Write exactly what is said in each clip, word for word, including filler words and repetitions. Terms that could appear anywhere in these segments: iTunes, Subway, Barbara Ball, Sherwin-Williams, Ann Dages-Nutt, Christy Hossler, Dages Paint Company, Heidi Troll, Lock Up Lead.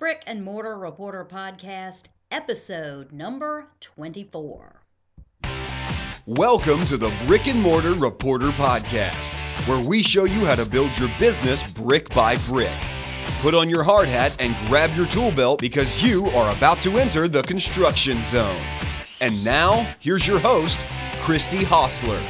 Brick and Mortar Reporter Podcast, episode number twenty-four. Welcome to the Brick and Mortar Reporter Podcast, where we show you how to build your business brick by brick. Put on your hard hat and grab your tool belt because you are about to enter the construction zone. And now, here's your host, Christy Hossler.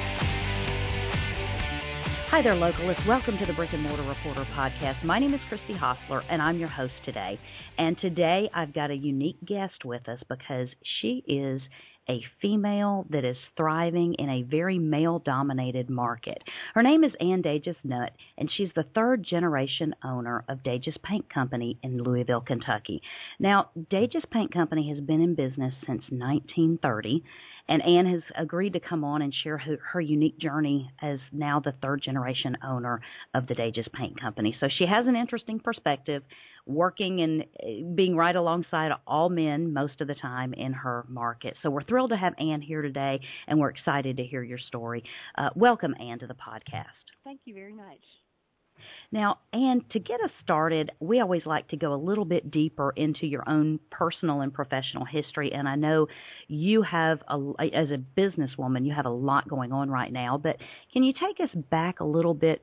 Hi there, localists. Welcome to the Brick and Mortar Reporter Podcast. My name is Christy Hossler, and I'm your host today. And today I've got a unique guest with us because she is a female that is thriving in a very male-dominated market. Her name is Ann Dages-Nutt, and she's the third-generation owner of Dages Paint Company in Louisville, Kentucky. Now, Dages Paint Company has been in business since nineteen thirty, and Ann has agreed to come on and share her, her unique journey as now the third-generation owner of the Dages Paint Company. So she has an interesting perspective, working and being right alongside all men most of the time in her market. So we're thrilled to have Ann here today, and we're excited to hear your story. Uh, welcome, Ann, to the podcast. Thank you very much. Now, Ann, to get us started, we always like to go a little bit deeper into your own personal and professional history, and I know you have, a, as a businesswoman, you have a lot going on right now, but can you take us back a little bit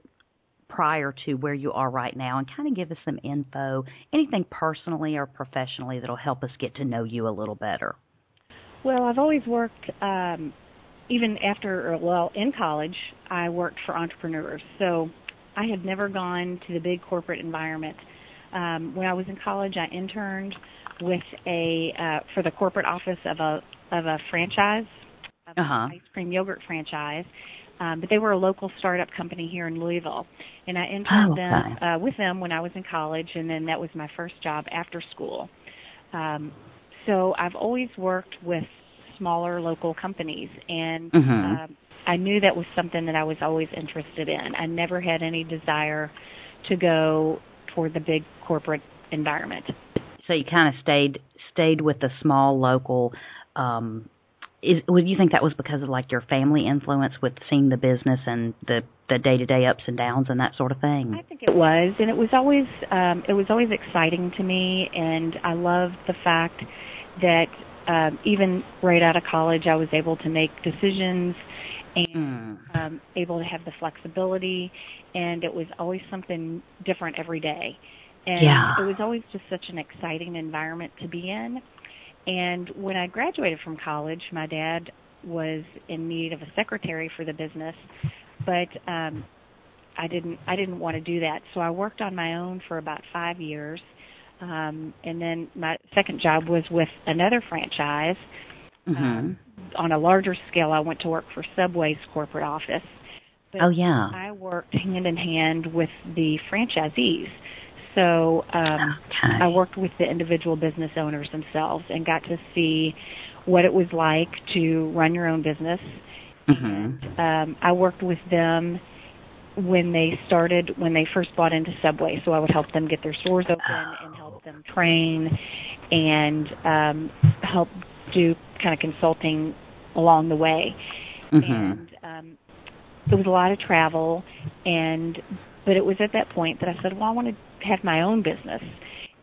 prior to where you are right now and kind of give us some info, anything personally or professionally that will help us get to know you a little better? Well, I've always worked, um, even after, well, in college, I worked for entrepreneurs, so I had never gone to the big corporate environment. Um, when I was in college, I interned with a uh, for the corporate office of a of a franchise, of uh-huh. an ice cream yogurt franchise. Um, but they were a local startup company here in Louisville, and I interned oh, okay. them uh, with them when I was in college, and then that was my first job after school. Um, so I've always worked with smaller local companies, and mm-hmm. uh, I knew that was something that I was always interested in. I never had any desire to go toward the big corporate environment. So you kind of stayed stayed with the small local. Um, Is, would you think that was because of like your family influence with seeing the business and the, the day-to-day ups and downs and that sort of thing? I think it was, and it was always um, it was always exciting to me, and I loved the fact that um, even right out of college, I was able to make decisions and mm. um, able to have the flexibility, and it was always something different every day, and yeah. it was always just such an exciting environment to be in. And when I graduated from college, my dad was in need of a secretary for the business, but um, I didn't I didn't want to do that. So I worked on my own for about five years, um, and then my second job was with another franchise. Mm-hmm. Um, on a larger scale, I went to work for Subway's corporate office. But oh, yeah. I worked hand in hand with the franchisees. So um, okay. I worked with the individual business owners themselves and got to see what it was like to run your own business. Mm-hmm. And, um, I worked with them when they started, when they first bought into Subway. So I would help them get their stores open oh. and help them train and um, help do kind of consulting along the way. Mm-hmm. And um, it was a lot of travel, and but it was at that point that I said, well, I want to have my own business.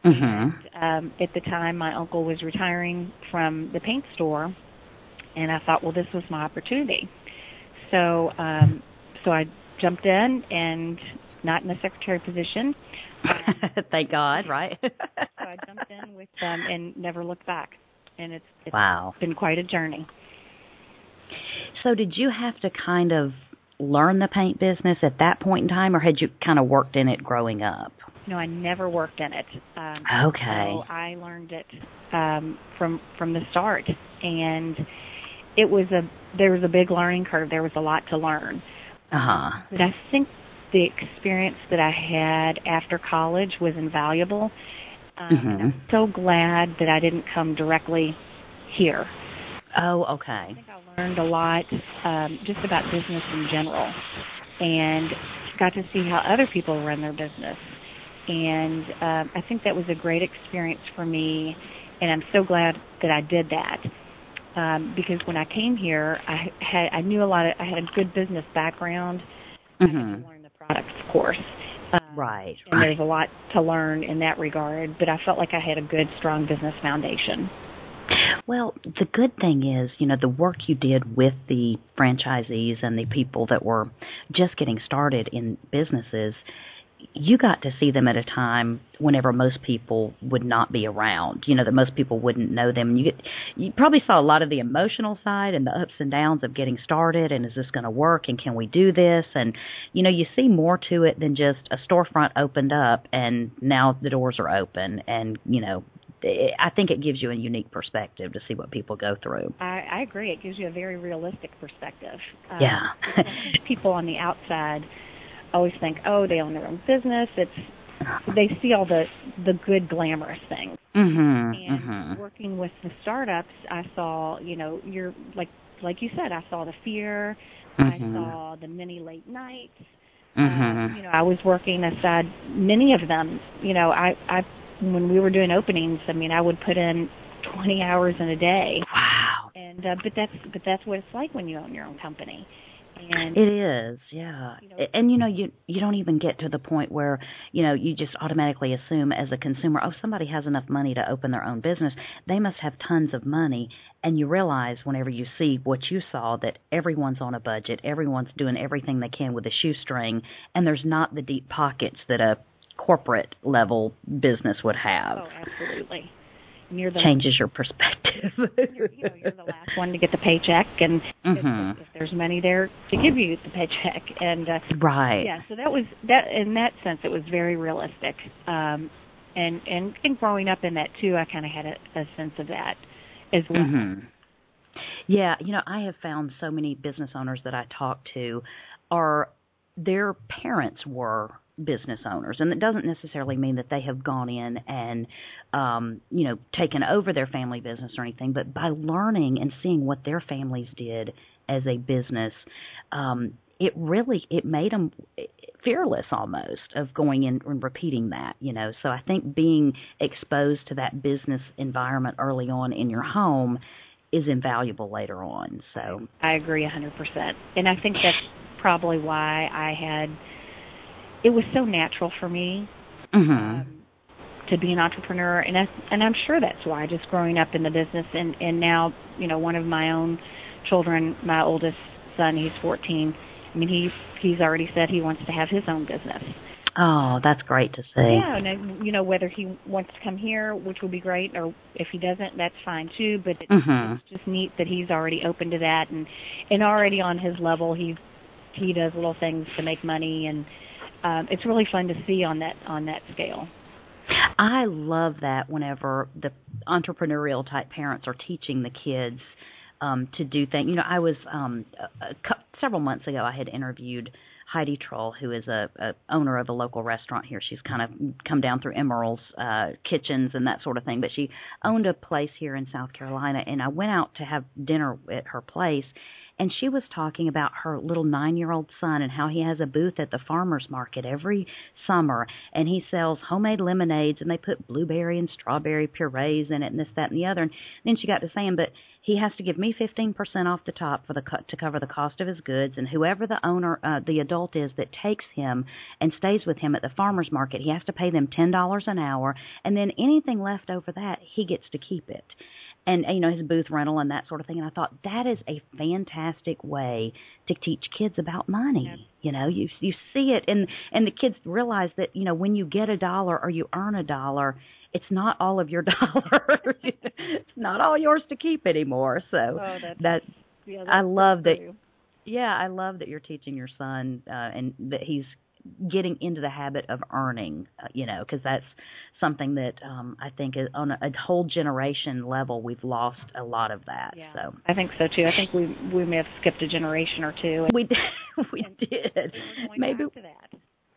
Mm-hmm. And, um, at the time, my uncle was retiring from the paint store, and I thought, well, this was my opportunity. So, um, so I jumped in, and not in a secretary position. Um, Thank God, right? So I jumped in with them and never looked back. And it's, it's wow. been quite a journey. So did you have to kind of learn the paint business at that point in time, or had you kind of worked in it growing up? No, I never worked in it. Um, okay. So I learned it um, from from the start, and it was a there was a big learning curve. There was a lot to learn. Uh huh. But I think the experience that I had after college was invaluable. Um, mm-hmm. I'm so glad that I didn't come directly here. Oh, okay. I think I learned a lot um, just about business in general, and got to see how other people run their business. And um, I think that was a great experience for me, and I'm so glad that I did that um, because when I came here, I had I knew a lot of I had a good business background. Mm-hmm. I had to learn the products, of course, um, Right. And right. There's a lot to learn in that regard, but I felt like I had a good, strong business foundation. Well, the good thing is, you know, the work you did with the franchisees and the people that were just getting started in businesses, you got to see them at a time whenever most people would not be around, you know, that most people wouldn't know them. And you get, you probably saw a lot of the emotional side and the ups and downs of getting started and is this going to work and can we do this? And, you know, you see more to it than just a storefront opened up and now the doors are open and, you know, I think it gives you a unique perspective to see what people go through. I, I agree. It gives you a very realistic perspective. Um, yeah. People on the outside always think, oh, they own their own business. It's they see all the, the good, glamorous things. Mm-hmm, and mm-hmm. working with the startups, I saw, you know, you're like like you said, I saw the fear. Mm-hmm. I saw the many late nights. Mm-hmm. Uh, you know, I was working aside many of them. You know, I I. When we were doing openings, I mean, I would put in twenty hours in a day. Wow! And uh, but that's but that's what it's like when you own your own company. And, it is, yeah. You know, and you know, you you don't even get to the point where you know you just automatically assume as a consumer, oh, somebody has enough money to open their own business. They must have tons of money. And you realize whenever you see what you saw that everyone's on a budget, everyone's doing everything they can with a shoestring, and there's not the deep pockets that a corporate level business would have. Oh, absolutely. And you're the Changes last, your perspective. you're, you know, you're the last one to get the paycheck, and mm-hmm. if, if there's money there to give you the paycheck, and uh, right. Yeah. So that was that. In that sense, it was very realistic. Um, and and and growing up in that too, I kind of had a, a sense of that as well. Mm-hmm. Yeah. You know, I have found so many business owners that I talk to are their parents were business owners, and it doesn't necessarily mean that they have gone in and um, you know taken over their family business or anything, but by learning and seeing what their families did as a business, um, it really it made them fearless almost of going in and repeating that, you know. So I think being exposed to that business environment early on in your home is invaluable later on. So I agree one hundred percent, and I think that's probably why I had. It was so natural for me mm-hmm. um, to be an entrepreneur, and I, and I'm sure that's why. Just growing up in the business, and, and now you know one of my own children, my oldest son, he's fourteen. I mean, he he's already said he wants to have his own business. Oh, that's great to see. Yeah, and you know whether he wants to come here, which would be great, or if he doesn't, that's fine too. But it's, mm-hmm. it's just neat that he's already open to that, and and already on his level, he he does little things to make money and. Um, it's really fun to see on that on that scale. I love that whenever the entrepreneurial type parents are teaching the kids um, to do things. You know, I was um, a, a couple, several months ago. I had interviewed Heidi Troll, who is a, a owner of a local restaurant here. She's kind of come down through Emerald's uh, kitchens and that sort of thing. But she owned a place here in South Carolina, and I went out to have dinner at her place. And she was talking about her little nine-year-old son and how he has a booth at the farmer's market every summer, and he sells homemade lemonades, and they put blueberry and strawberry purees in it and this, that, and the other. And then she got to saying, but he has to give me fifteen percent off the top for the co- to cover the cost of his goods, and whoever the owner, uh, the adult is that takes him and stays with him at the farmer's market, he has to pay them ten dollars an hour, and then anything left over that, he gets to keep it. And, you know, his booth rental and that sort of thing. And I thought, that is a fantastic way to teach kids about money. Yep. You know, you you see it, and, and the kids realize that, you know, when you get a dollar or you earn a dollar, it's not all of your dollar. It's not all yours to keep anymore. So oh, that's, that yeah, that's I love that. You. Yeah, I love that you're teaching your son uh, and that he's getting into the habit of earning, uh, you know, because that's something that um, I think is on a, a whole generation level, we've lost a lot of that. Yeah, so I think so too. I think we we may have skipped a generation or two. We did. we did. Maybe to that.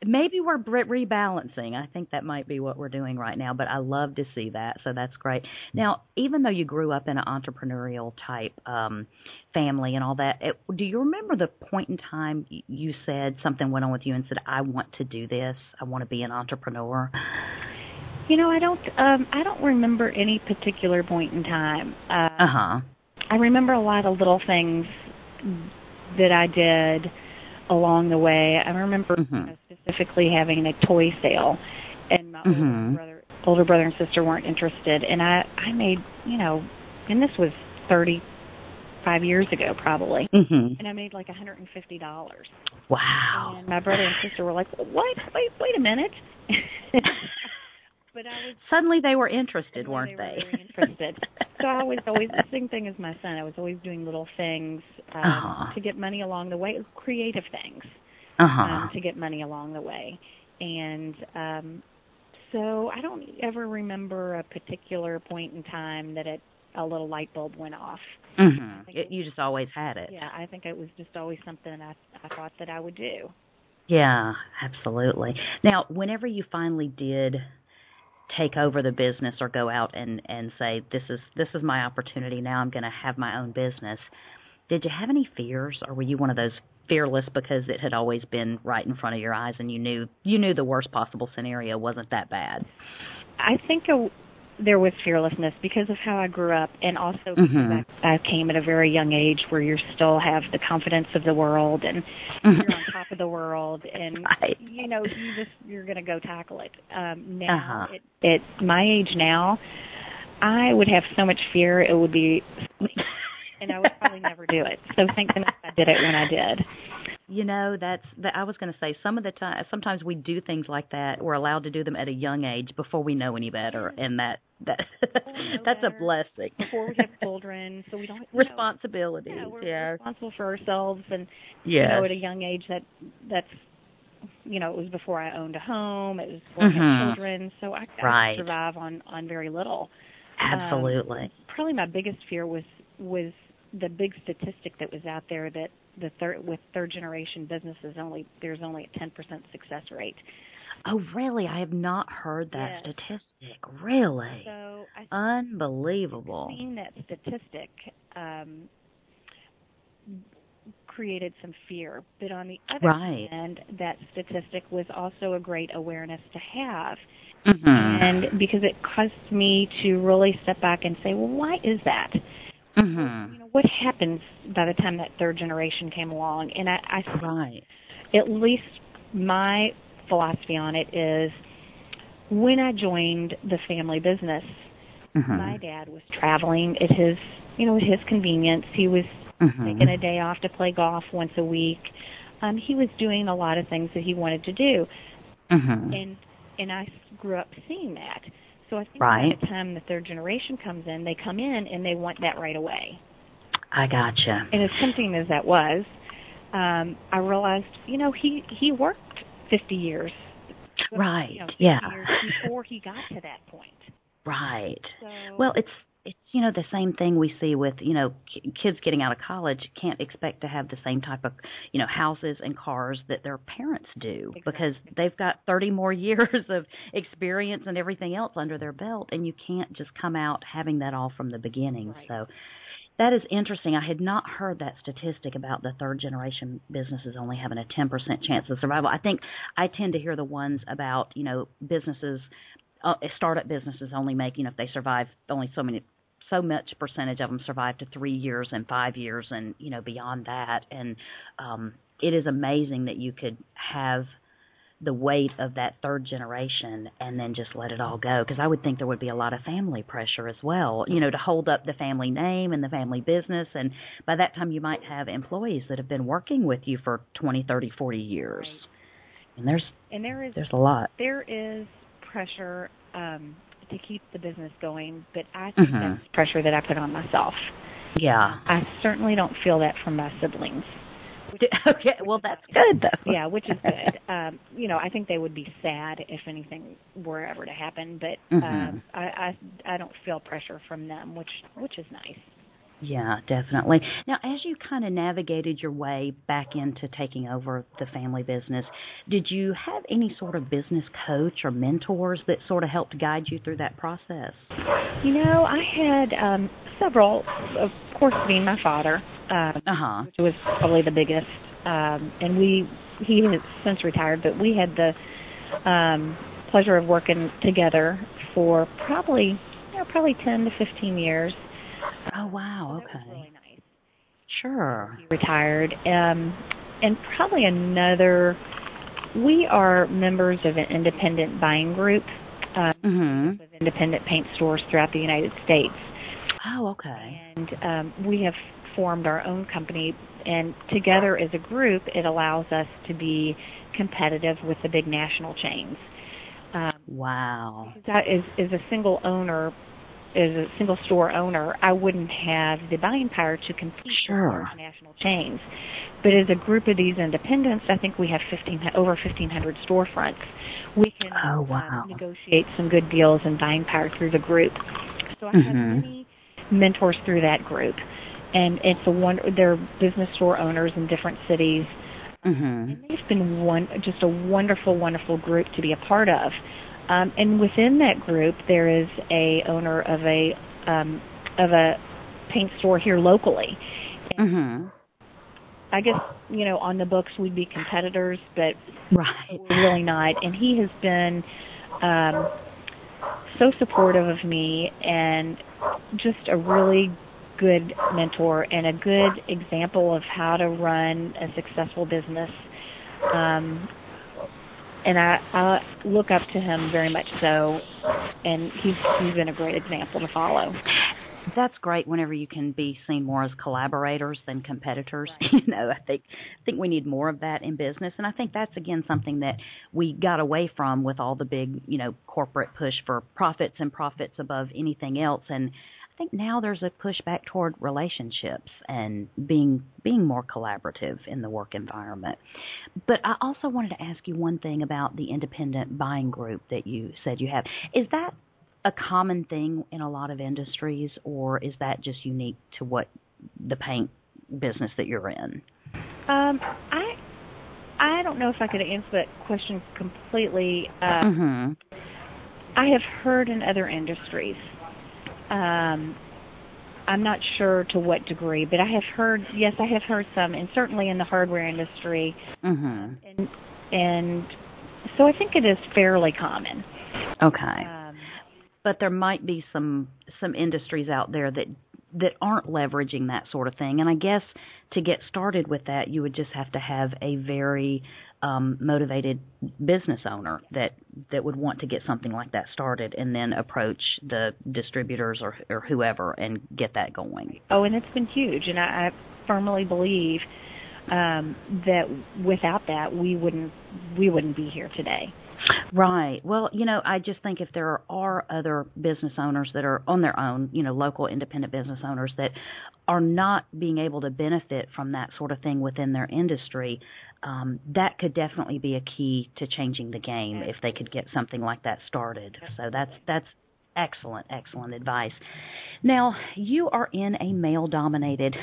Maybe we're rebalancing. I think that might be what we're doing right now, but I love to see that, so that's great. Now, even though you grew up in an entrepreneurial-type um, family and all that, it, do you remember the point in time you said something went on with you and said, I want to do this, I want to be an entrepreneur? You know, I don't um, I don't remember any particular point in time. Uh, uh-huh. I remember a lot of little things that I did along the way. I remember mm-hmm. specifically having a toy sale, and my mm-hmm. older brother, older brother and sister weren't interested. And I, I made, you know, and this was thirty-five years ago probably, mm-hmm. and I made like one hundred fifty dollars. Wow. And my brother and sister were like, what? Wait, wait a minute. But I was, suddenly they were interested, weren't they? They were interested. So I was always, the same thing as my son, I was always doing little things um, to get money along the way, creative things uh-huh. um, to get money along the way. And um, so I don't ever remember a particular point in time that it, a little light bulb went off. Mm-hmm. it, it, you just always had it. Yeah, I think it was just always something I, I thought that I would do. Yeah, absolutely. Now, whenever you finally did take over the business or go out and, and say, this is this is my opportunity, now I'm going to have my own business, did you have any fears, or were you one of those fearless because it had always been right in front of your eyes and you knew you knew the worst possible scenario wasn't that bad? I think a, there was fearlessness because of how I grew up, and also mm-hmm. because I, I came at a very young age where you still have the confidence of the world and mm-hmm. you're on top of the world, and right. you know, you just, you're going to go tackle it. Um, now, uh-huh. it, at my age now, I would have so much fear it would be, and I would probably never do it. So thank goodness I did it when I did. You know, that's. The, I was going to say, some of the time, sometimes we do things like that. We're allowed to do them at a young age before we know any better, and that that that's a blessing. Before we have children, so we don't responsibilities. Know, yeah, we're yeah. responsible for ourselves, and yes. you know, at a young age, that that's, you know, it was before I owned a home. It was before mm-hmm. I had children, so I could right. survive on on very little. Absolutely. Um, probably my biggest fear was was the big statistic that was out there that. The third, with third generation businesses, only there's only a ten percent success rate. Oh, really? I have not heard that yes. statistic. Really? So I unbelievable. Seeing that statistic um, created some fear, but on the other right. hand, that statistic was also a great awareness to have, mm-hmm. and because it caused me to really step back and say, well, why is that? Mm-hmm. You know, what happens by the time that third generation came along? And I, I think right. at least my philosophy on it is when I joined the family business, mm-hmm. my dad was traveling at his, you know, at his convenience. He was mm-hmm. taking a day off to play golf once a week. Um, he was doing a lot of things that he wanted to do. Mm-hmm. And, and I grew up seeing that. So I think right. by the time the third generation comes in, they come in and they want that right away. I gotcha. And as tempting as that was, um, I realized, you know, he, he worked fifty years. Right, you know, fifty yeah. years before he got to that point. Right. So, well, it's, it's, you know, the same thing we see with, you know, kids getting out of college can't expect to have the same type of, you know, houses and cars that their parents do exactly. because they've got thirty more years of experience and everything else under their belt, and you can't just come out having that all from the beginning. Right. So that is interesting. I had not heard that statistic about the third generation businesses only having a ten percent chance of survival. I think I tend to hear the ones about, you know, businesses, uh, startup businesses only make, you know, if they survive only so many so much percentage of them survive to three years and five years and, you know, beyond that. And um, it is amazing that you could have the weight of that third generation and then just let it all go, because I would think there would be a lot of family pressure as well, you know, to hold up the family name and the family business. And by that time you might have employees that have been working with you for twenty, thirty, forty years. Right. And there's and there is, there's a lot. There is pressure um to keep the business going, but I think mm-hmm. that's pressure that I put on myself. Yeah. I certainly don't feel that from my siblings. Which, okay, well, that's good, though. Yeah, which is good. um, you know, I think they would be sad if anything were ever to happen, but mm-hmm. um, I, I, I don't feel pressure from them, which which is nice. Yeah, definitely. Now, as you kind of navigated your way back into taking over the family business, did you have any sort of business coach or mentors that sort of helped guide you through that process? You know, I had um, several, of course, being my father, um, uh-huh. which was probably the biggest. Um, and we, he has since retired, but we had the um, pleasure of working together for probably, you know, probably ten to fifteen years. Oh, wow, okay. So that was really nice. Sure. He retired. Um, and probably another, we are members of an independent buying group um, mm-hmm. with independent paint stores throughout the United States. Oh, okay. And um, we have formed our own company, and together as a group, it allows us to be competitive with the big national chains. Um, wow. That is, is a single owner. As a single store owner, I wouldn't have the buying power to compete sure. with national chains. But as a group of these independents, I think we have fifteen, over fifteen hundred storefronts. We can oh, wow. um, negotiate some good deals and buying power through the group. So I mm-hmm. have many mentors through that group, and it's a one. They're business store owners in different cities, mm-hmm. and they've been one just a wonderful, wonderful group to be a part of. Um, and within that group, there is a owner of a um, of a paint store here locally. Mm-hmm. I guess, you know, on the books we'd be competitors, but right. we're really not. And he has been um, so supportive of me and just a really good mentor and a good example of how to run a successful business. Um And I, I look up to him very much so, and he's, he's been a great example to follow. That's great whenever you can be seen more as collaborators than competitors. Right. You know, I think I think we need more of that in business, and I think that's, again, something that we got away from with all the big, you know, corporate push for profits and profits above anything else. And I think now there's a push back toward relationships and being being more collaborative in the work environment. But I also wanted to ask you one thing about the independent buying group that you said you have. Is that a common thing in a lot of industries, or is that just unique to what the paint business that you're in? Um, I I don't know if I could answer that question completely. Uh, mm-hmm. I have heard in other industries. Um, I'm not sure to what degree, but I have heard, yes, I have heard some, and certainly in the hardware industry. Mm-hmm. And, and so I think it is fairly common. Okay. Um, but there might be some some industries out there that that aren't leveraging that sort of thing. And I guess to get started with that, you would just have to have a very um, motivated business owner that, that would want to get something like that started and then approach the distributors or, or whoever and get that going. Oh, and it's been huge. And I, I firmly believe um, that without that, we wouldn't we wouldn't be here today. Right. Well, you know, I just think if there are other business owners that are on their own, you know, local independent business owners that are not being able to benefit from that sort of thing within their industry, um, that could definitely be a key to changing the game if they could get something like that started. So that's that's excellent, excellent advice. Now, you are in a male-dominated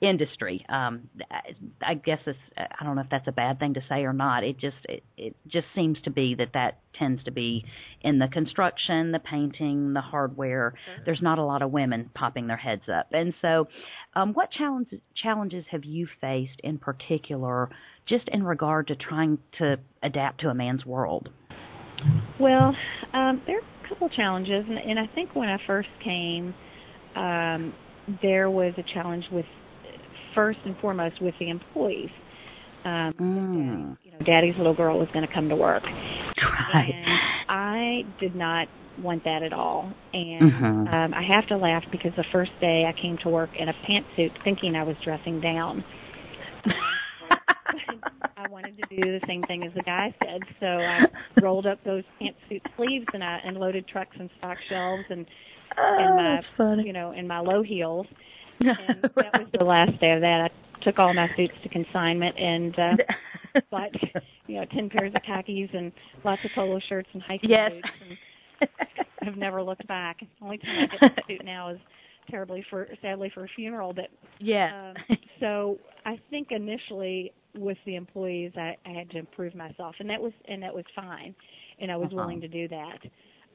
industry. Um, I guess it's, I don't know if that's a bad thing to say or not. It just it, it just seems to be that that tends to be in the construction, the painting, the hardware. Sure. There's not a lot of women popping their heads up. And so um, what challenges, challenges have you faced in particular just in regard to trying to adapt to a man's world? Well, um, there are a couple challenges, and, and I think when I first came, um, there was a challenge with, first and foremost, with the employees. Um, mm. you know, Daddy's little girl was going to come to work. Right. And I did not want that at all, and mm-hmm. um, I have to laugh because the first day I came to work in a pantsuit thinking I was dressing down. I wanted to do the same thing as the guy said, so I rolled up those pantsuit sleeves and I unloaded trucks and stock shelves and, oh, and my, funny. you know, and my low heels. And right. that was the last day of that. I took all my suits to consignment and uh, bought, you know, ten pairs of khakis and lots of polo shirts and hiking yes. boots. And I've never looked back. The only time I get a suit now is terribly for sadly for a funeral, but yeah. Um, so I think initially. With the employees, I, I had to improve myself, and that was and that was fine, and I was uh-huh. willing to do that.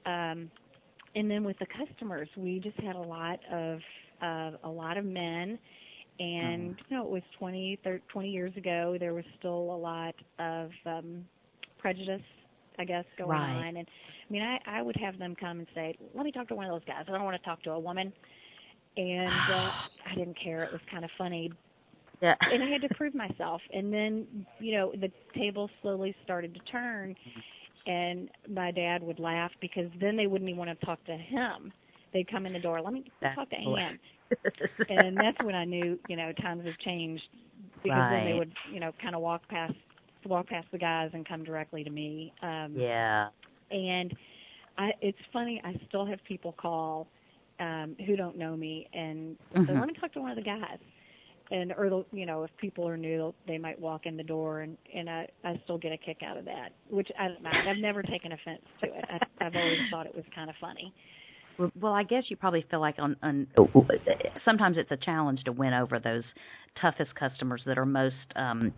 Um, and then with the customers, we just had a lot of uh, a lot of men, and uh-huh. you know, it was twenty, thirty, twenty years ago. There was still a lot of um, prejudice, I guess, going right. on. And I mean, I, I would have them come and say, "Let me talk to one of those guys. I don't want to talk to a woman," and uh, I didn't care. It was kind of funny. Yeah. And I had to prove myself. And then, you know, the table slowly started to turn, and my dad would laugh because then they wouldn't even want to talk to him. They'd come in the door, let me talk to Ann. And that's when I knew, you know, times have changed, because right. then they would, you know, kind of walk past walk past the guys and come directly to me. Um, yeah. And I, it's funny, I still have people call um, who don't know me, and mm-hmm. they want to talk to one of the guys. And, or, you know, if people are new, they might walk in the door, and, and I, I still get a kick out of that, which I don't mind. I've never taken offense to it. I, I've always thought it was kind of funny. Well, I guess you probably feel like on, on sometimes it's a challenge to win over those toughest customers that are most um,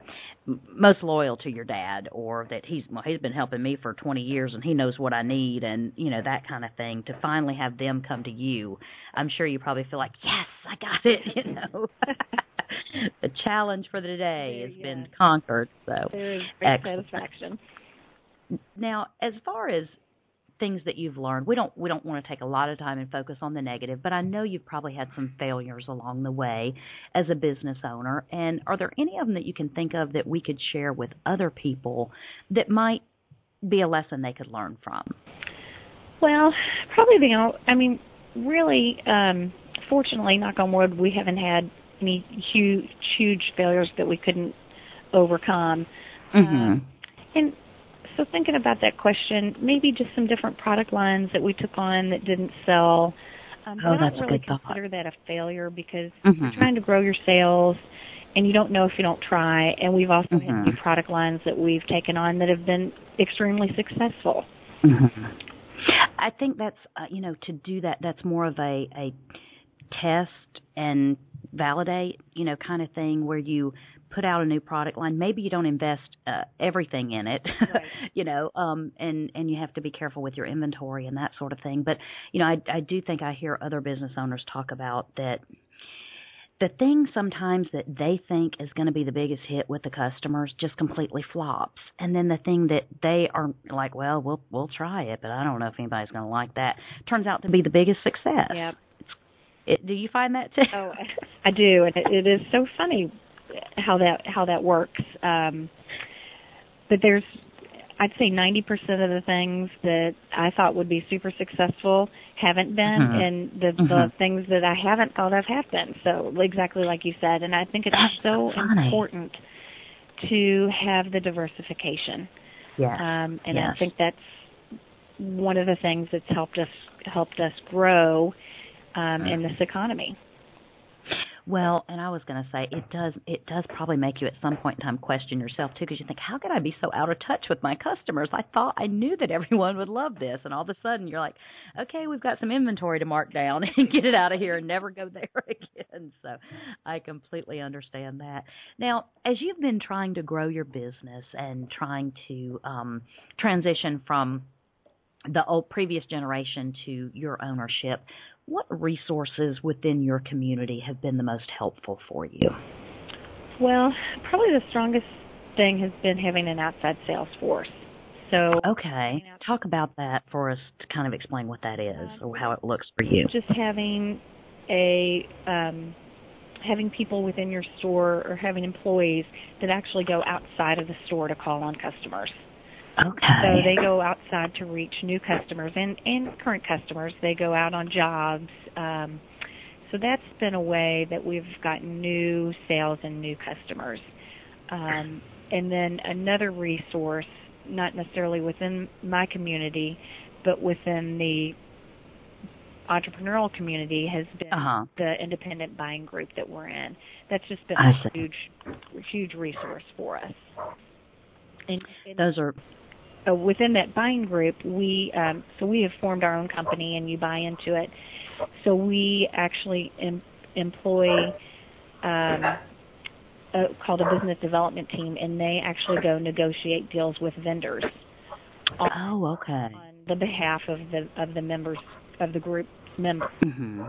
most loyal to your dad, or that he's well, he's been helping me for twenty years and he knows what I need, and you know, that kind of thing. To finally have them come to you, I'm sure you probably feel like, yes, I got it. You know, the challenge for the day has yeah. been conquered. So there's great satisfaction. Now, as far as things that you've learned. We don't we don't want to take a lot of time and focus on the negative, but I know you've probably had some failures along the way as a business owner. And are there any of them that you can think of that we could share with other people that might be a lesson they could learn from? Well, probably the, you know, I mean, really, um, fortunately, knock on wood, we haven't had any huge, huge failures that we couldn't overcome. Mm-hmm. Um, and So thinking about that question, maybe just some different product lines that we took on that didn't sell. Um, oh, I don't really consider that a failure, because mm-hmm. you're trying to grow your sales, and you don't know if you don't try. And we've also mm-hmm. had new product lines that we've taken on that have been extremely successful. Mm-hmm. I think that's, uh, you know, to do that, that's more of a, a test and validate, you know, kind of thing, where you put out a new product line. Maybe you don't invest uh, everything in it, right. you know, um, and, and you have to be careful with your inventory and that sort of thing. But, you know, I, I do think I hear other business owners talk about that the thing sometimes that they think is going to be the biggest hit with the customers just completely flops. And then the thing that they are like, well, we'll, we'll try it, but I don't know if anybody's going to like that, turns out to be the biggest success. Yep. It, do you find that too? Oh, I do. And it, it is so funny how that how that works. Um, but there's, I'd say ninety percent of the things that I thought would be super successful haven't been, mm-hmm. and the, mm-hmm. the things that I haven't thought of have been. So exactly like you said. And I think it's That's so funny. important to have the diversification. Yes. Um, and yes. I think that's one of the things that's helped us helped us grow um, in this economy. Well, and I was going to say, it does it does probably make you at some point in time question yourself, too, because you think, how could I be so out of touch with my customers? I thought I knew that everyone would love this, and all of a sudden you're like, okay, we've got some inventory to mark down and get it out of here and never go there again. So I completely understand that. Now, as you've been trying to grow your business and trying to um, transition from the old previous generation to your ownership, what resources within your community have been the most helpful for you? Well, probably the strongest thing has been having an outside sales force. So, okay, talk about that for us, to kind of explain what that is, um, or how it looks for you. Just having a um, having people within your store, or having employees that actually go outside of the store to call on customers. Okay. So they go outside to reach new customers and, and current customers. They go out on jobs. Um, so that's been a way that we've gotten new sales and new customers. Um, and then another resource, not necessarily within my community, but within the entrepreneurial community, has been uh-huh. the independent buying group that we're in. That's just been I a see. huge, huge resource for us. And, and those are... So within that buying group, we um, so we have formed our own company, and you buy into it. So we actually em- employ um, a, called a business development team, and they actually go negotiate deals with vendors. On, oh, okay. On the behalf of the of the members of the group members. Mm-hmm.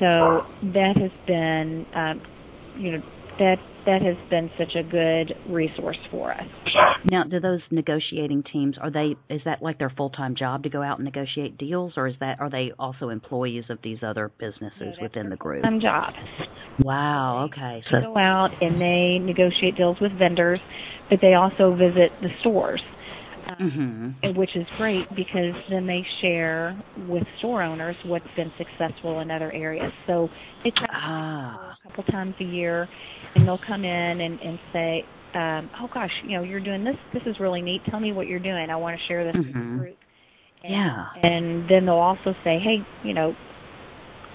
So that has been um, you know that that has been such a good resource for us. Now, do those negotiating teams, are they, is that like their full-time job to go out and negotiate deals, or is that, are they also employees of these other businesses no, within the group? Full-time job. Wow, okay. So they go out and they negotiate deals with vendors, but they also visit the stores, um, mm-hmm. which is great because then they share with store owners what's been successful in other areas. So it's ah. a couple times a year, and they'll come in and, and say, um, oh, gosh, you know, you're doing this. This is really neat. Tell me what you're doing. I want to share this mm-hmm. with the group. And, yeah. And then they'll also say, hey, you know,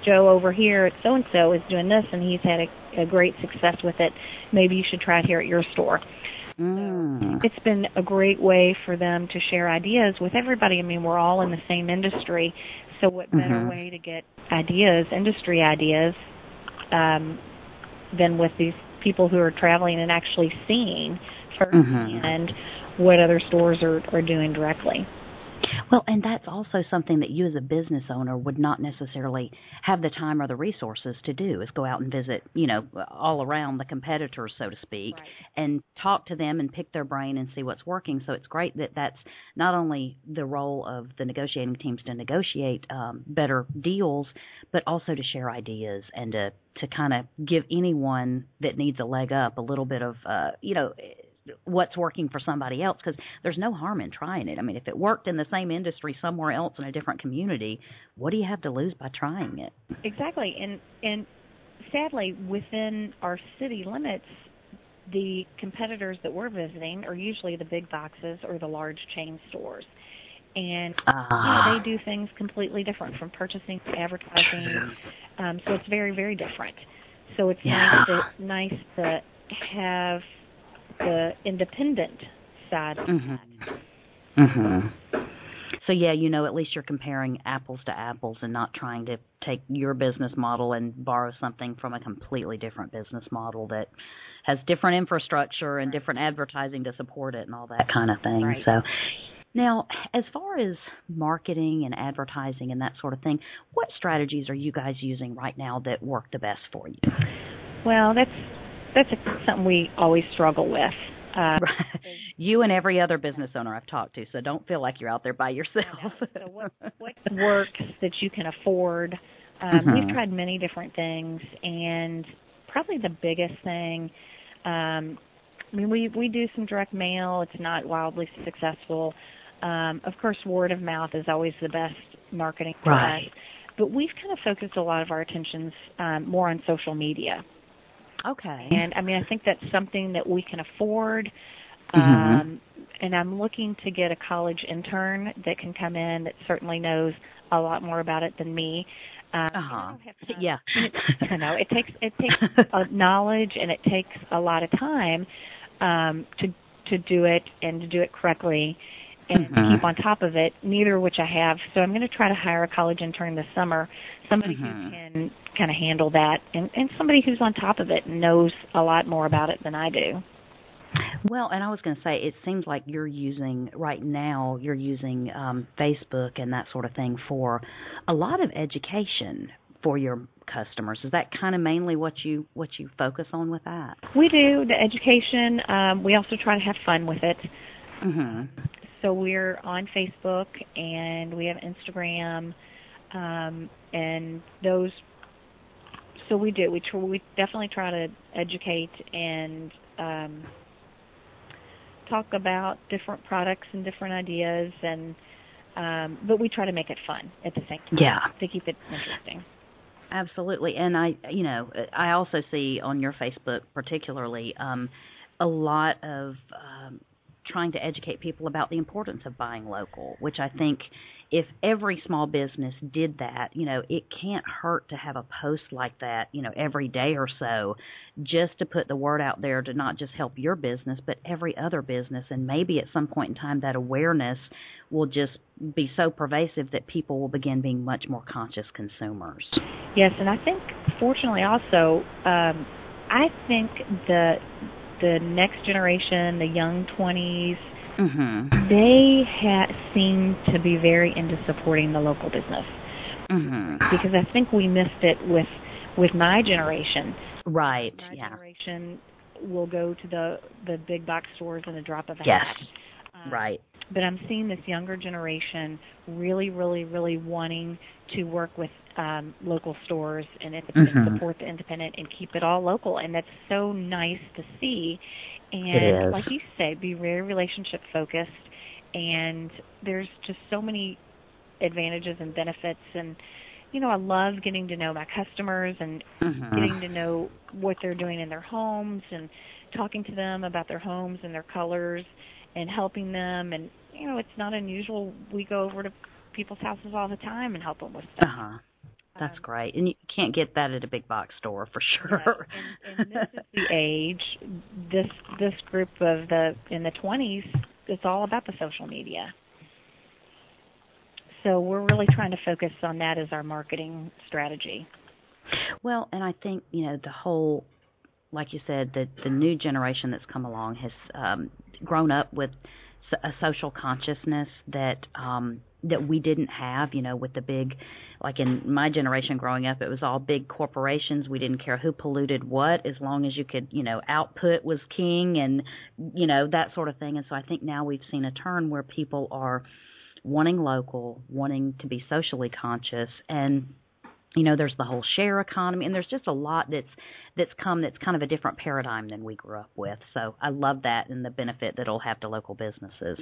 Joe over here at so-and-so is doing this, and he's had a, a great success with it. Maybe you should try it here at your store. Mm. So it's been a great way for them to share ideas with everybody. I mean, we're all in the same industry, so what better mm-hmm. way to get ideas, industry ideas, um, than with these people who are traveling and actually seeing firsthand mm-hmm. what other stores are, are doing directly. Well, and that's also something that you as a business owner would not necessarily have the time or the resources to do, is go out and visit, you know, all around the competitors, so to speak, right. and talk to them and pick their brain and see what's working. So it's great that that's not only the role of the negotiating teams to negotiate um, better deals, but also to share ideas and to, to kind of give anyone that needs a leg up a little bit of, uh, you know, what's working for somebody else, because there's no harm in trying it. I mean, if it worked in the same industry somewhere else in a different community, what do you have to lose by trying it? Exactly. And and sadly, within our city limits, the competitors that we're visiting are usually the big boxes or the large chain stores. And uh, you know, they do things completely different, from purchasing to advertising. Um, so it's very, very different. So it's yeah. nice, to, nice to have the independent side of mm-hmm. that. Mm-hmm. So, yeah, you know, at least you're comparing apples to apples and not trying to take your business model and borrow something from a completely different business model that has different infrastructure and different advertising to support it and all that kind of thing. Right. So, now, as far as marketing and advertising and that sort of thing, what strategies are you guys using right now that work the best for you? Well, that's... That's a, something we always struggle with. Uh, you and every other business owner I've talked to, so don't feel like you're out there by yourself. So what, what works that you can afford? Um, mm-hmm. We've tried many different things, and probably the biggest thing, um, I mean, we, we do some direct mail. It's not wildly successful. Um, of course, word of mouth is always the best marketing for right. us. But we've kind of focused a lot of our attentions um, more on social media. Okay. And, I mean, I think that's something that we can afford. Mm-hmm. Um, and I'm looking to get a college intern that can come in that certainly knows a lot more about it than me. Um, uh-huh. Yeah. You know, it takes it takes knowledge, and it takes a lot of time um, to to do it and to do it correctly and mm-hmm. to keep on top of it, neither of which I have. So I'm going to try to hire a college intern this summer, somebody mm-hmm. who can kind of handle that, and, and somebody who's on top of it and knows a lot more about it than I do. Well, and I was going to say, it seems like you're using, right now, you're using um, Facebook and that sort of thing for a lot of education for your customers. Is that kind of mainly what you what you focus on with that? We do, the education. Um, we also try to have fun with it. Mm-hmm. So we're on Facebook, and we have Instagram, um, and those. So we do. We tr- we definitely try to educate and um, talk about different products and different ideas, and um, but we try to make it fun at the same time. Yeah. To keep it interesting. Absolutely, and I, you know, I also see on your Facebook particularly um, a lot of. Um, trying to educate people about the importance of buying local, which I think if every small business did that, you know, it can't hurt to have a post like that, you know, every day or so, just to put the word out there to not just help your business, but every other business. And maybe at some point in time, that awareness will just be so pervasive that people will begin being much more conscious consumers. Yes, and I think, fortunately also, um, I think the... the next generation, the young twenties, mm-hmm. they ha- seem to be very into supporting the local business. Mm-hmm. Because I think we missed it with, with my generation. Right. My yeah. generation will go to the, the big box stores in a drop of a yes. hat. Um, right. But I'm seeing this younger generation really, really, really wanting to work with um, local stores and mm-hmm. support the independent and keep it all local. And that's so nice to see. And like you say, be very relationship focused. And there's just so many advantages and benefits. And, you know, I love getting to know my customers and mm-hmm. getting to know what they're doing in their homes and talking to them about their homes and their colors. And helping them, and, you know, it's not unusual. We go over to people's houses all the time and help them with stuff. Uh-huh. That's um, great. And you can't get that at a big box store for sure. Yeah. And, and this is the age, this this group of the, in the twenties, it's all about the social media. So we're really trying to focus on that as our marketing strategy. Well, and I think, you know, the whole, like you said, the, the new generation that's come along has um, – grown up with a social consciousness that um, that we didn't have, you know, with the big, like in my generation growing up, it was all big corporations. We didn't care who polluted what, as long as you could, you know, output was king and, you know, that sort of thing. And so I think now we've seen a turn where people are wanting local, wanting to be socially conscious, and, you know, there's the whole share economy, and there's just a lot that's that's come that's kind of a different paradigm than we grew up with. So I love that and the benefit that it'll have to local businesses.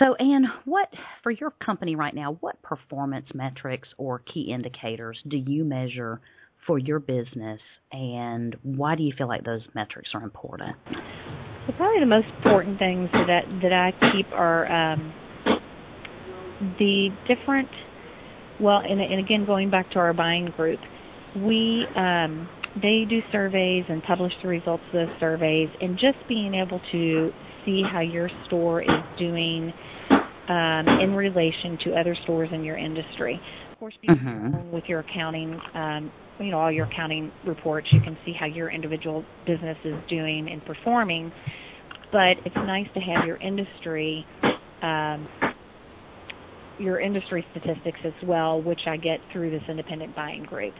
So, Ann, what for your company right now, what performance metrics or key indicators do you measure for your business, and why do you feel like those metrics are important? So probably the most important things that, that I keep are um, the different – Well, and, and again, going back to our buying group, we um, they do surveys and publish the results of those surveys, and just being able to see how your store is doing um, in relation to other stores in your industry. Of course, being mm-hmm. with your accounting, um, you know, all your accounting reports, you can see how your individual business is doing and performing. But it's nice to have your industry. Um, your industry statistics as well, which I get through this independent buying group.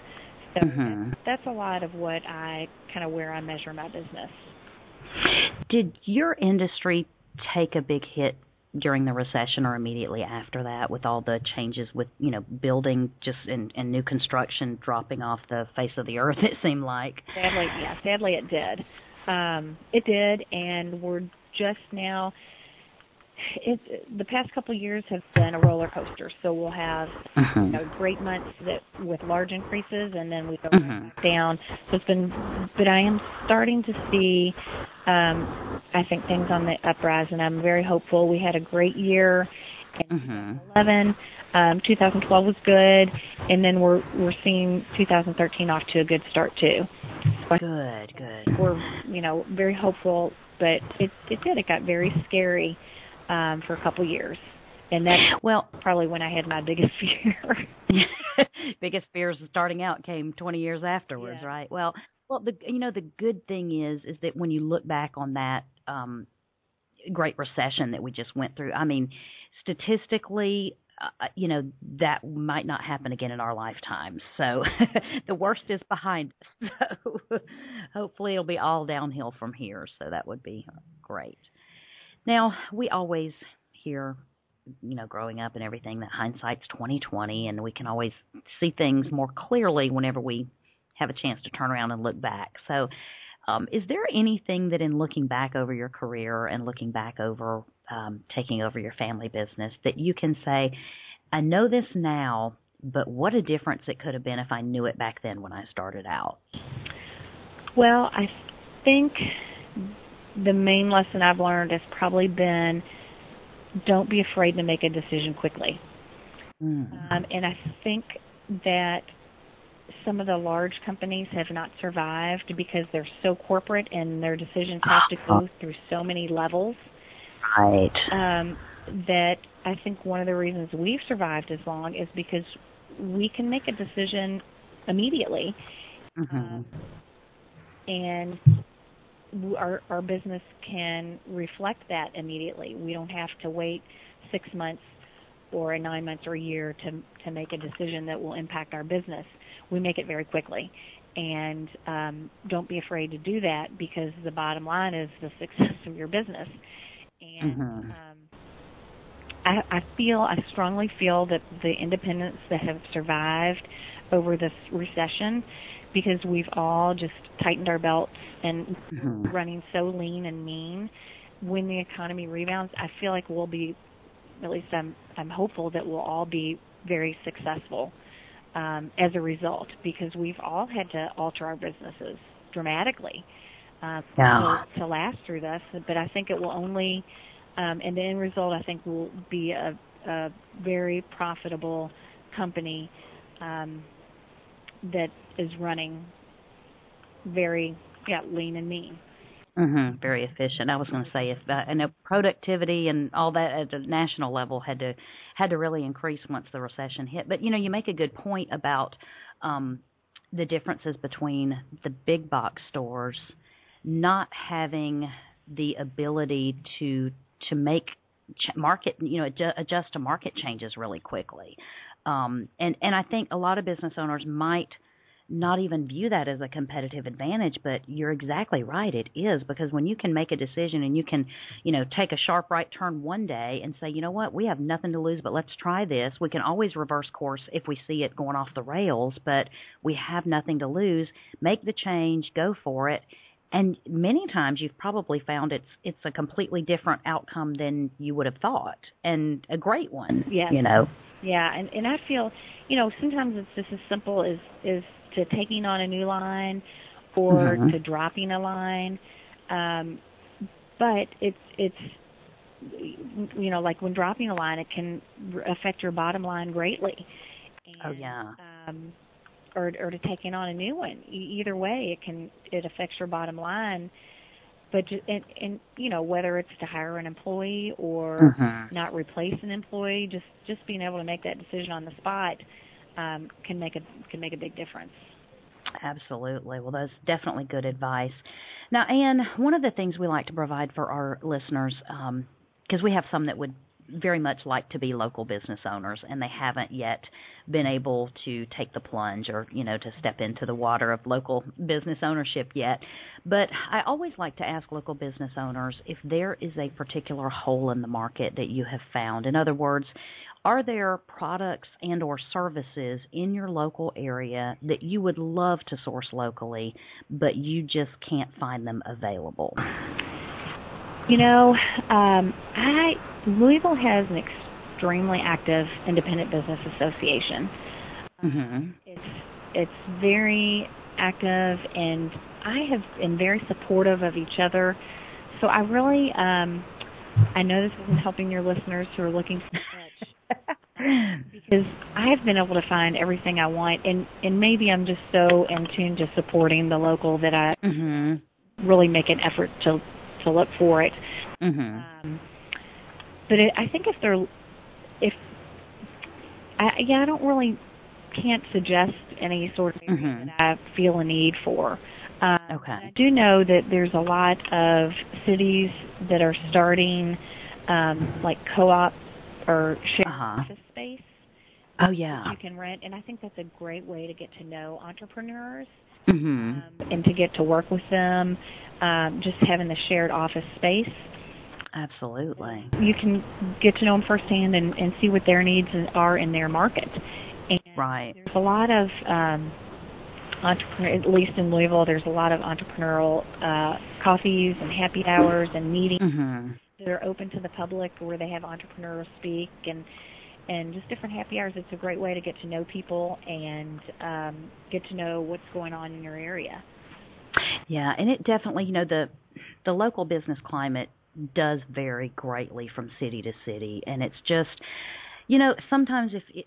So mm-hmm. that's a lot of what I kind of where I measure my business. Did your industry take a big hit during the recession or immediately after that with all the changes with, you know, building just and, and new construction dropping off the face of the earth, it seemed like? Sadly, yeah, sadly it did. Um, it did, and we're just now... It's, the past couple of years have been a roller coaster, so we'll have uh-huh. you know, great months that, with large increases, and then we go uh-huh. back down. So it's been, but I am starting to see, um, I think, things on the uprise, and I'm very hopeful. We had a great year in twenty eleven. Uh-huh. Um, two thousand twelve was good, and then we're we're seeing two thousand thirteen off to a good start too. So good, good. We're you know very hopeful, but it it did it got very scary. Um, for a couple years, and that's well probably when I had my biggest fear. Biggest fears of starting out came twenty years afterwards, yeah. right? Well, well, the you know the good thing is is that when you look back on that um, Great Recession that we just went through, I mean, statistically, uh, you know that might not happen again in our lifetimes. So the worst is behind us. So hopefully it'll be all downhill from here. So that would be great. Now, we always hear, you know, growing up and everything, that hindsight's twenty twenty, and we can always see things more clearly whenever we have a chance to turn around and look back. So um, is there anything that in looking back over your career and looking back over um, taking over your family business that you can say, I know this now, but what a difference it could have been if I knew it back then when I started out? Well, I think... the main lesson I've learned has probably been don't be afraid to make a decision quickly. Mm. Um, and I think that some of the large companies have not survived because they're so corporate and their decisions have to go through so many levels. Right. Um, that I think one of the reasons we've survived as long is because we can make a decision immediately. Mm-hmm. Um, and... Our, our business can reflect that immediately. We don't have to wait six months or a nine months or a year to to make a decision that will impact our business. We make it very quickly. And um, don't be afraid to do that, because the bottom line is the success of your business. And mm-hmm. um, I, I feel, I strongly feel that the independents that have survived over this recession, because we've all just tightened our belts and mm-hmm. running so lean and mean, when the economy rebounds, I feel like we'll be, at least I'm, I'm hopeful that we'll all be very successful. Um, as a result, because we've all had to alter our businesses dramatically uh, yeah. to, to last through this. But I think it will only, um, and the end result, I think, will be a, a very profitable company um, that is running very yeah, lean and mean. Mm-hmm, very efficient. I was going to say, if uh, I know productivity and all that at the national level had to had to really increase once the recession hit. But you know, you make a good point about um, the differences between the big box stores not having the ability to to make ch- market, you know, adjust, adjust to market changes really quickly. Um, and and I think a lot of business owners might not even view that as a competitive advantage, but you're exactly right. It is, because when you can make a decision and you can, you know, take a sharp right turn one day and say, you know what, we have nothing to lose, but let's try this. We can always reverse course if we see it going off the rails, but we have nothing to lose. Make the change, go for it. And many times you've probably found it's it's a completely different outcome than you would have thought, and a great one, yes. you know. Yeah, and, and I feel, you know, sometimes it's just as simple as, as to taking on a new line or mm-hmm. to dropping a line. Um, but it's, it's, you know, like when dropping a line, it can affect your bottom line greatly. And, oh, yeah. Um, or, or to taking on a new one. Either way, it can, it affects your bottom line. But, and, and, you know, whether it's to hire an employee or mm-hmm. not replace an employee, just, just being able to make that decision on the spot um, can make a can make a big difference. Absolutely. Well, that's definitely good advice. Now, Ann, one of the things we like to provide for our listeners, um, because we have some that would very much like to be local business owners, and they haven't yet been able to take the plunge or, you know, to step into the water of local business ownership yet. But I always like to ask local business owners if there is a particular hole in the market that you have found. In other words, are there products and or services in your local area that you would love to source locally, but you just can't find them available? You know, um, I Louisville has an extremely active independent business association. Um, mm-hmm. It's it's very active, and I have been very supportive of each other. So I really, um, I know this isn't helping your listeners who are looking for much, because I have been able to find everything I want, and, and maybe I'm just so in tune to supporting the local that I mm-hmm. really make an effort to to look for it. Mm-hmm. Um, but it, I think if they're, if, I, yeah, I don't really, can't suggest any sort of area mm-hmm. that I feel a need for. Um, okay. I do know that there's a lot of cities that are starting, um, like co-op or shared uh-huh. office space. Oh, yeah. You can rent, and I think that's a great way to get to know entrepreneurs mm-hmm. um, and to get to work with them, um, just having the shared office space. Absolutely. You can get to know them firsthand and, and see what their needs are in their market. And right. There's a lot of, um, entrepreneur, at least in Louisville, there's a lot of entrepreneurial uh, coffees and happy hours and meetings mm-hmm. that are open to the public, where they have entrepreneurs speak and and just different happy hours. It's a great way to get to know people and um, get to know what's going on in your area. Yeah, and it definitely, you know, the the local business climate does vary greatly from city to city, and it's just, you know, sometimes if it,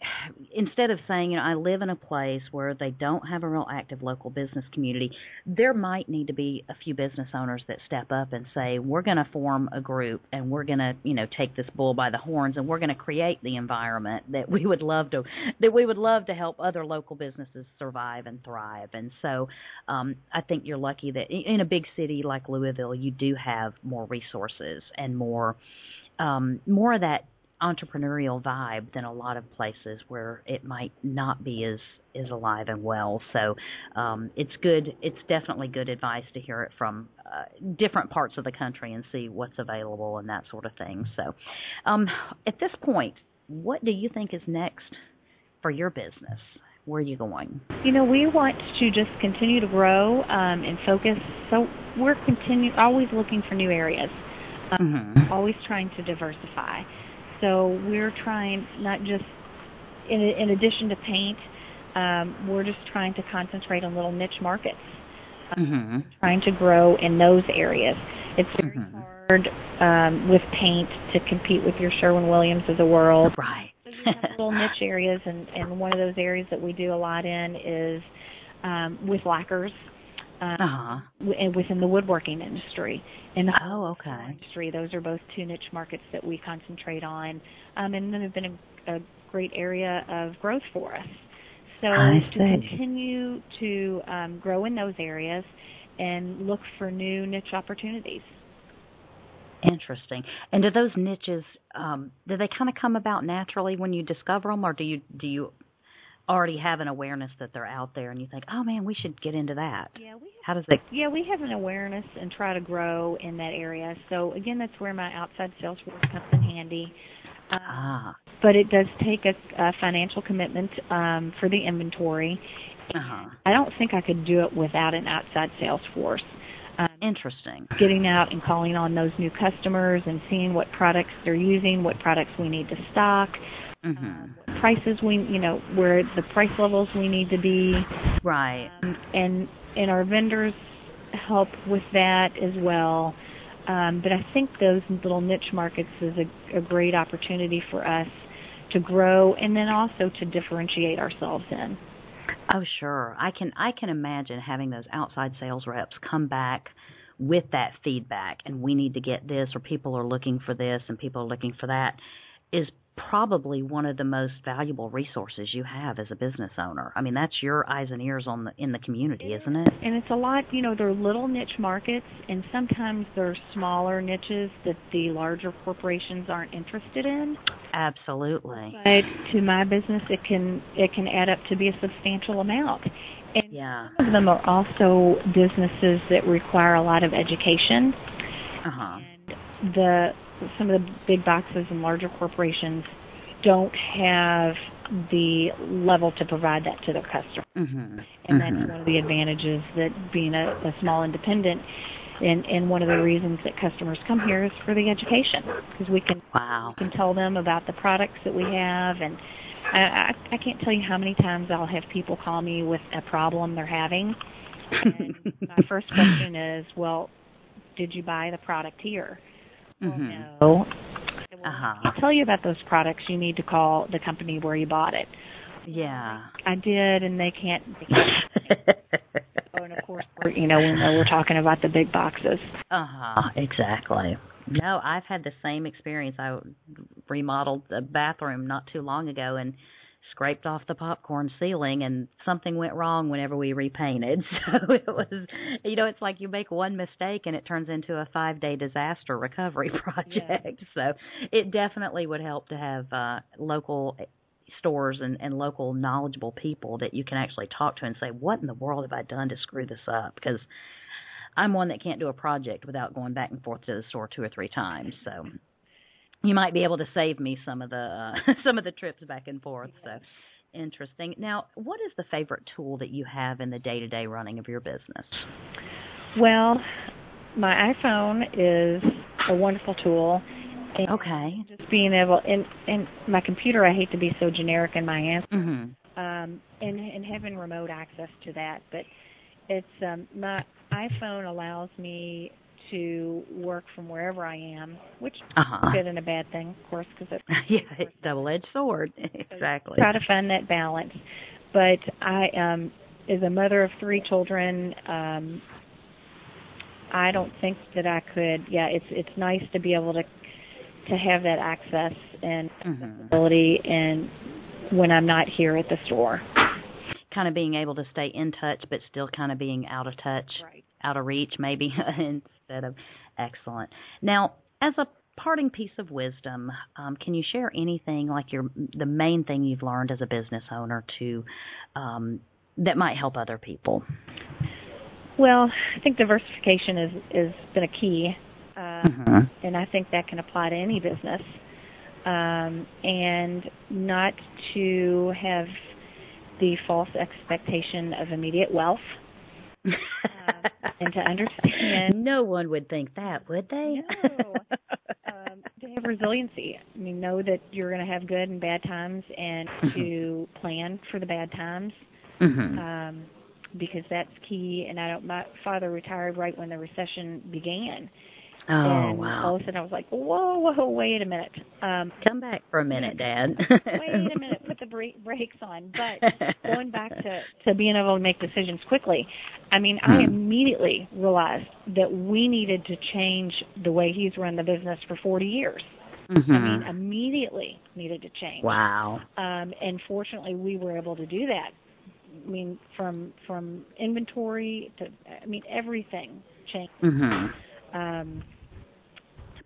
instead of saying, you know, I live in a place where they don't have a real active local business community, there might need to be a few business owners that step up and say, we're going to form a group and we're going to, you know, take this bull by the horns, and we're going to create the environment that we would love to, that we would love to help other local businesses survive and thrive. And so um, I think you're lucky that in a big city like Louisville, you do have more resources and more, um, more of that entrepreneurial vibe than a lot of places where it might not be as, as alive and well. So um, it's good. It's definitely good advice to hear it from uh, different parts of the country and see what's available and that sort of thing. So um, at this point, what do you think is next for your business? Where are you going? You know, we want to just continue to grow um, and focus. So we're continue always looking for new areas, um, mm-hmm. always trying to diversify. So we're trying not just, in, in addition to paint, um, we're just trying to concentrate on little niche markets, um, mm-hmm. trying to grow in those areas. It's very mm-hmm. hard um, with paint to compete with your Sherwin-Williams of the world. Right. Little niche areas, and, and one of those areas that we do a lot in is um, with lacquers, um, uh-huh. w- within the woodworking industry. And the oh, okay. industry, those are both two niche markets that we concentrate on, um, and then have been a, a great area of growth for us. So I to see. continue to um, grow in those areas and look for new niche opportunities. Interesting. And do those niches, um, do they kind of come about naturally when you discover them, or do you do you already have an awareness that they're out there and you think, oh, man, we should get into that? Yeah, we have, How does that? Yeah, we have an awareness and try to grow in that area. So, again, that's where my outside sales force comes in handy. Um, ah. But it does take a, a financial commitment um, for the inventory. Uh-huh. I don't think I could do it without an outside sales force. Um, Interesting. Getting out and calling on those new customers and seeing what products they're using, what products we need to stock, mm-hmm. um, what prices we, you know, where the price levels we need to be. Right. Um, and and our vendors help with that as well. Um, but I think those little niche markets is a, a great opportunity for us to grow and then also to differentiate ourselves in. Oh, sure. I can I can imagine having those outside sales reps come back with that feedback, and we need to get this, or people are looking for this, and people are looking for that, is probably one of the most valuable resources you have as a business owner. I mean, that's your eyes and ears on the, in the community, isn't it? And it's a lot, you know, they're little niche markets, and sometimes they're smaller niches that the larger corporations aren't interested in. Absolutely. But to my business, it can it can add up to be a substantial amount. And yeah. some of them are also businesses that require a lot of education. Uh-huh. And the some of the big boxes and larger corporations don't have the level to provide that to their customer. Mm-hmm. And mm-hmm. that's one of the advantages that being a, a small independent, and, and one of the reasons that customers come here is for the education, because we can wow. we can tell them about the products that we have. And I, I, I can't tell you how many times I'll have people call me with a problem they're having. And my first question is, well, did you buy the product here? Well, mm-hmm. no. Uh-huh. I'll tell you about those products. You need to call the company where you bought it. Yeah. I did, and they can't. They can't. Oh, and of course, we're, you know, we know we're talking about the big boxes. Uh-huh. Exactly. No, I've had the same experience. I remodeled a bathroom not too long ago, and scraped off the popcorn ceiling, and something went wrong whenever we repainted. So it was, you know, it's like you make one mistake and it turns into a five-day disaster recovery project. Yeah. So it definitely would help to have uh, local stores and, and local knowledgeable people that you can actually talk to and say, what in the world have I done to screw this up? Because I'm one that can't do a project without going back and forth to the store two or three times. So you might be able to save me some of the uh, some of the trips back and forth. Yes. So interesting. Now, what is the favorite tool that you have in the day-to-day running of your business? Well, my iPhone is a wonderful tool. And okay. Just being able, and, and my computer, I hate to be so generic in my answer, mm-hmm. um, and, and having remote access to that. But it's um, my iPhone allows me to work from wherever I am, which uh-huh. is good and a bad thing, of course, because it's yeah, it's double-edged sword. Exactly. So try to find that balance. But I am, as a mother of three children, um, I don't think that I could. Yeah, it's it's nice to be able to to have that access and mm-hmm. ability, and when I'm not here at the store, kind of being able to stay in touch, but still kind of being out of touch, right. out of reach, maybe. Instead of excellent. Now, as a parting piece of wisdom, um, can you share anything like your the main thing you've learned as a business owner to um, that might help other people? Well, I think diversification is is been a key, uh, uh-huh. and I think that can apply to any business, um, and not to have the false expectation of immediate wealth. uh, and to understand. No one would think that, would they? No. Um, to have resiliency. I mean, know that you're going to have good and bad times, and mm-hmm. to plan for the bad times, mm-hmm. um, because that's key. And I don't, my father retired right when the recession began. Oh, and wow. all of a sudden I was like, whoa, whoa, wait a minute. Um, Come back for a minute, Dad. Wait a minute, put the brakes on. But going back to, to being able to make decisions quickly, I mean, mm. I immediately realized that we needed to change the way he's run the business for forty years. Mm-hmm. I mean, immediately needed to change. Wow. Um, and fortunately, we were able to do that. I mean, from, from inventory to, I mean, everything changed. Mm-hmm. Um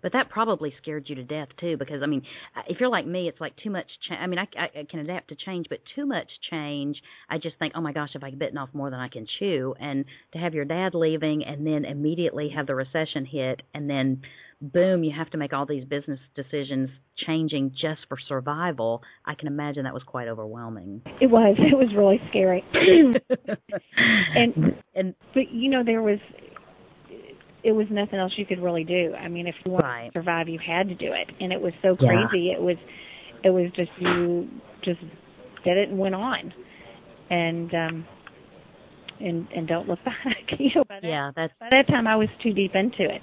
But that probably scared you to death, too, because, I mean, if you're like me, it's like too much change. I mean, I, I can adapt to change, but too much change, I just think, oh, my gosh, if I've bitten off more than I can chew. And to have your dad leaving and then immediately have the recession hit and then, boom, you have to make all these business decisions changing just for survival, I can imagine that was quite overwhelming. It was. It was really scary. and and But, you know, there was... it was nothing else you could really do. I mean, if you wanted right. to survive, you had to do it. And it was so crazy. Yeah. It was it was just you just did it and went on. And um, and and don't look back. You know, by that, yeah, that's, by that time, I was too deep into it.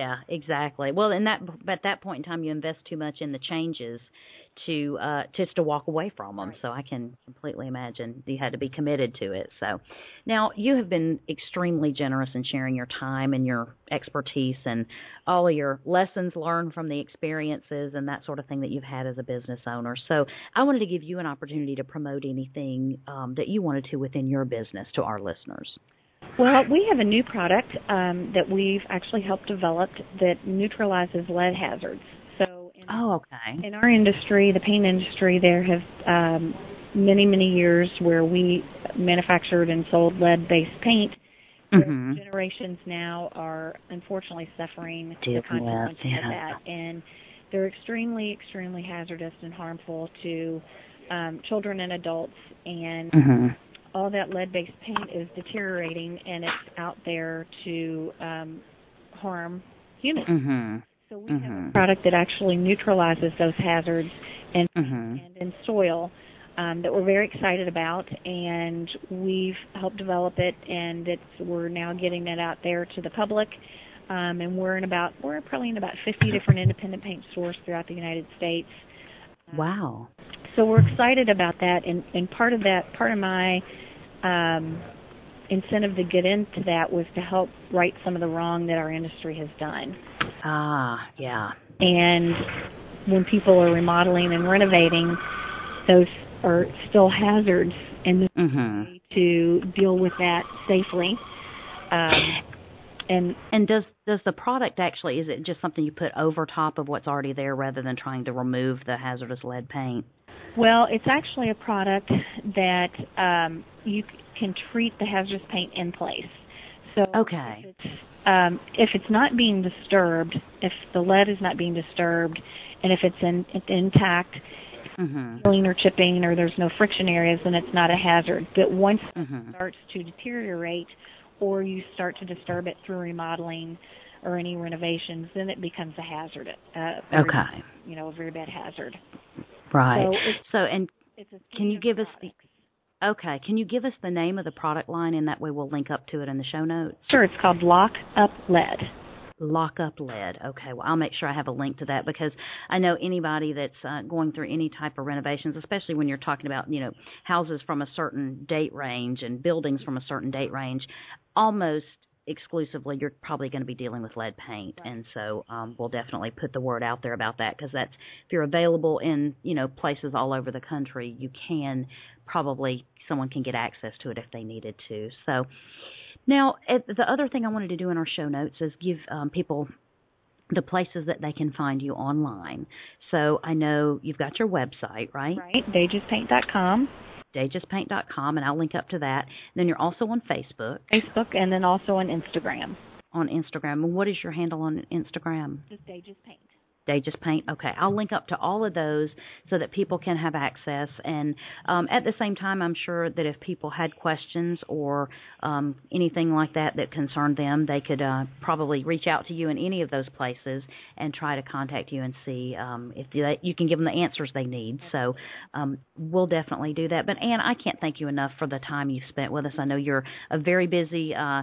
Yeah, exactly. Well, and that at that point in time, you invest too much in the changes to uh, just to walk away from them. Right. So I can completely imagine you had to be committed to it. So now you have been extremely generous in sharing your time and your expertise and all of your lessons learned from the experiences and that sort of thing that you've had as a business owner. So I wanted to give you an opportunity to promote anything um, that you wanted to within your business to our listeners. Well, we have a new product um, that we've actually helped develop that neutralizes lead hazards. Oh, okay. In our industry, the paint industry, there have um, many, many years where we manufactured and sold lead-based paint. Mm-hmm. Generations now are unfortunately suffering Dude, the consequences yes, yeah. of that, and they're extremely, extremely hazardous and harmful to um, children and adults. And mm-hmm. all that lead-based paint is deteriorating, and it's out there to um, harm humans. Mm-hmm. So we mm-hmm. have a product that actually neutralizes those hazards in mm-hmm. and in soil um, that we're very excited about, and we've helped develop it, and it's, we're now getting that out there to the public. Um, and we're in about we're probably in about fifty different independent paint stores throughout the United States. Um, wow! So we're excited about that, and, and part of that, part of my um, incentive to get into that was to help right some of the wrong that our industry has done. Ah, yeah. And when people are remodeling and renovating, those are still hazards, and there's mm-hmm. a way to deal with that safely. Um, and and does does the product actually, is it just something you put over top of what's already there rather than trying to remove the hazardous lead paint? Well, it's actually a product that um, you can treat the hazardous paint in place. So okay. If it's, um, if it's not being disturbed, if the lead is not being disturbed, and if it's in, it's intact, mm-hmm. peeling or chipping, or there's no friction areas, then it's not a hazard. But once mm-hmm. it starts to deteriorate, or you start to disturb it through remodeling or any renovations, then it becomes a hazard. Uh, very, okay. You know, a very bad hazard. Right. So, it's, so and it's a can you give products. us the Okay. Can you give us the name of the product line, and that way we'll link up to it in the show notes? Sure. It's called Lock Up Lead. Lock Up Lead. Okay. Well, I'll make sure I have a link to that, because I know anybody that's uh, going through any type of renovations, especially when you're talking about, you know, houses from a certain date range and buildings from a certain date range, almost exclusively you're probably going to be dealing with lead paint. Right. And so um, we'll definitely put the word out there about that, because that's, if you're available in, you know, places all over the country, you can probably, someone can get access to it if they needed to. So now the other thing I wanted to do in our show notes is give um, people the places that they can find you online. So I know you've got your website, right? Right, Dages Paint dot com. Dages Paint dot com, and I'll link up to that. And then you're also on Facebook. Facebook, and then also on Instagram. On Instagram. And what is your handle on Instagram? Just Dages Paint. Dages Paint. Okay, I'll link up to all of those so that people can have access. And um, at the same time, I'm sure that if people had questions or um, anything like that that concerned them, they could uh, probably reach out to you in any of those places and try to contact you and see um, if they, you can give them the answers they need. So um, we'll definitely do that. But, Ann, I can't thank you enough for the time you've spent with us. I know you're a very busy uh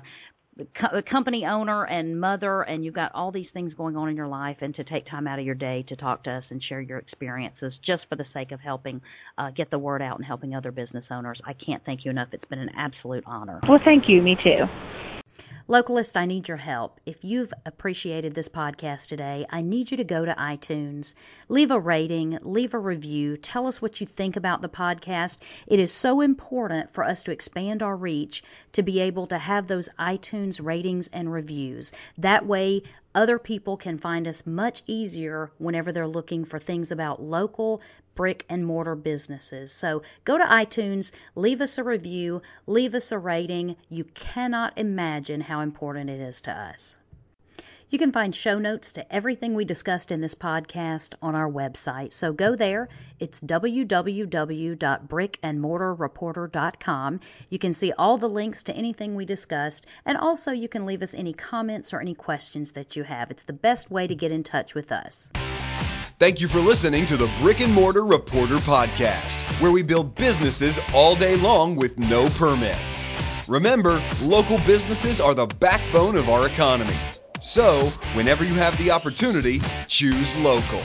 company owner and mother, and you've got all these things going on in your life, and to take time out of your day to talk to us and share your experiences just for the sake of helping uh, get the word out and helping other business owners. I can't thank you enough. It's been an absolute honor. Well, thank you. Me too. Localist, I need your help. If you've appreciated this podcast today, I need you to go to iTunes, leave a rating, leave a review, tell us what you think about the podcast. It is so important for us to expand our reach to be able to have those iTunes ratings and reviews. That way, other people can find us much easier whenever they're looking for things about local brick and mortar businesses. So go to iTunes, leave us a review, leave us a rating. You cannot imagine how important it is to us. You can find show notes to everything we discussed in this podcast on our website. So go there. It's w w w dot brick and mortar reporter dot com. You can see all the links to anything we discussed, and also you can leave us any comments or any questions that you have. It's the best way to get in touch with us. Thank you for listening to the Brick and Mortar Reporter Podcast, where we build businesses all day long with no permits. Remember, local businesses are the backbone of our economy. So, whenever you have the opportunity, choose local.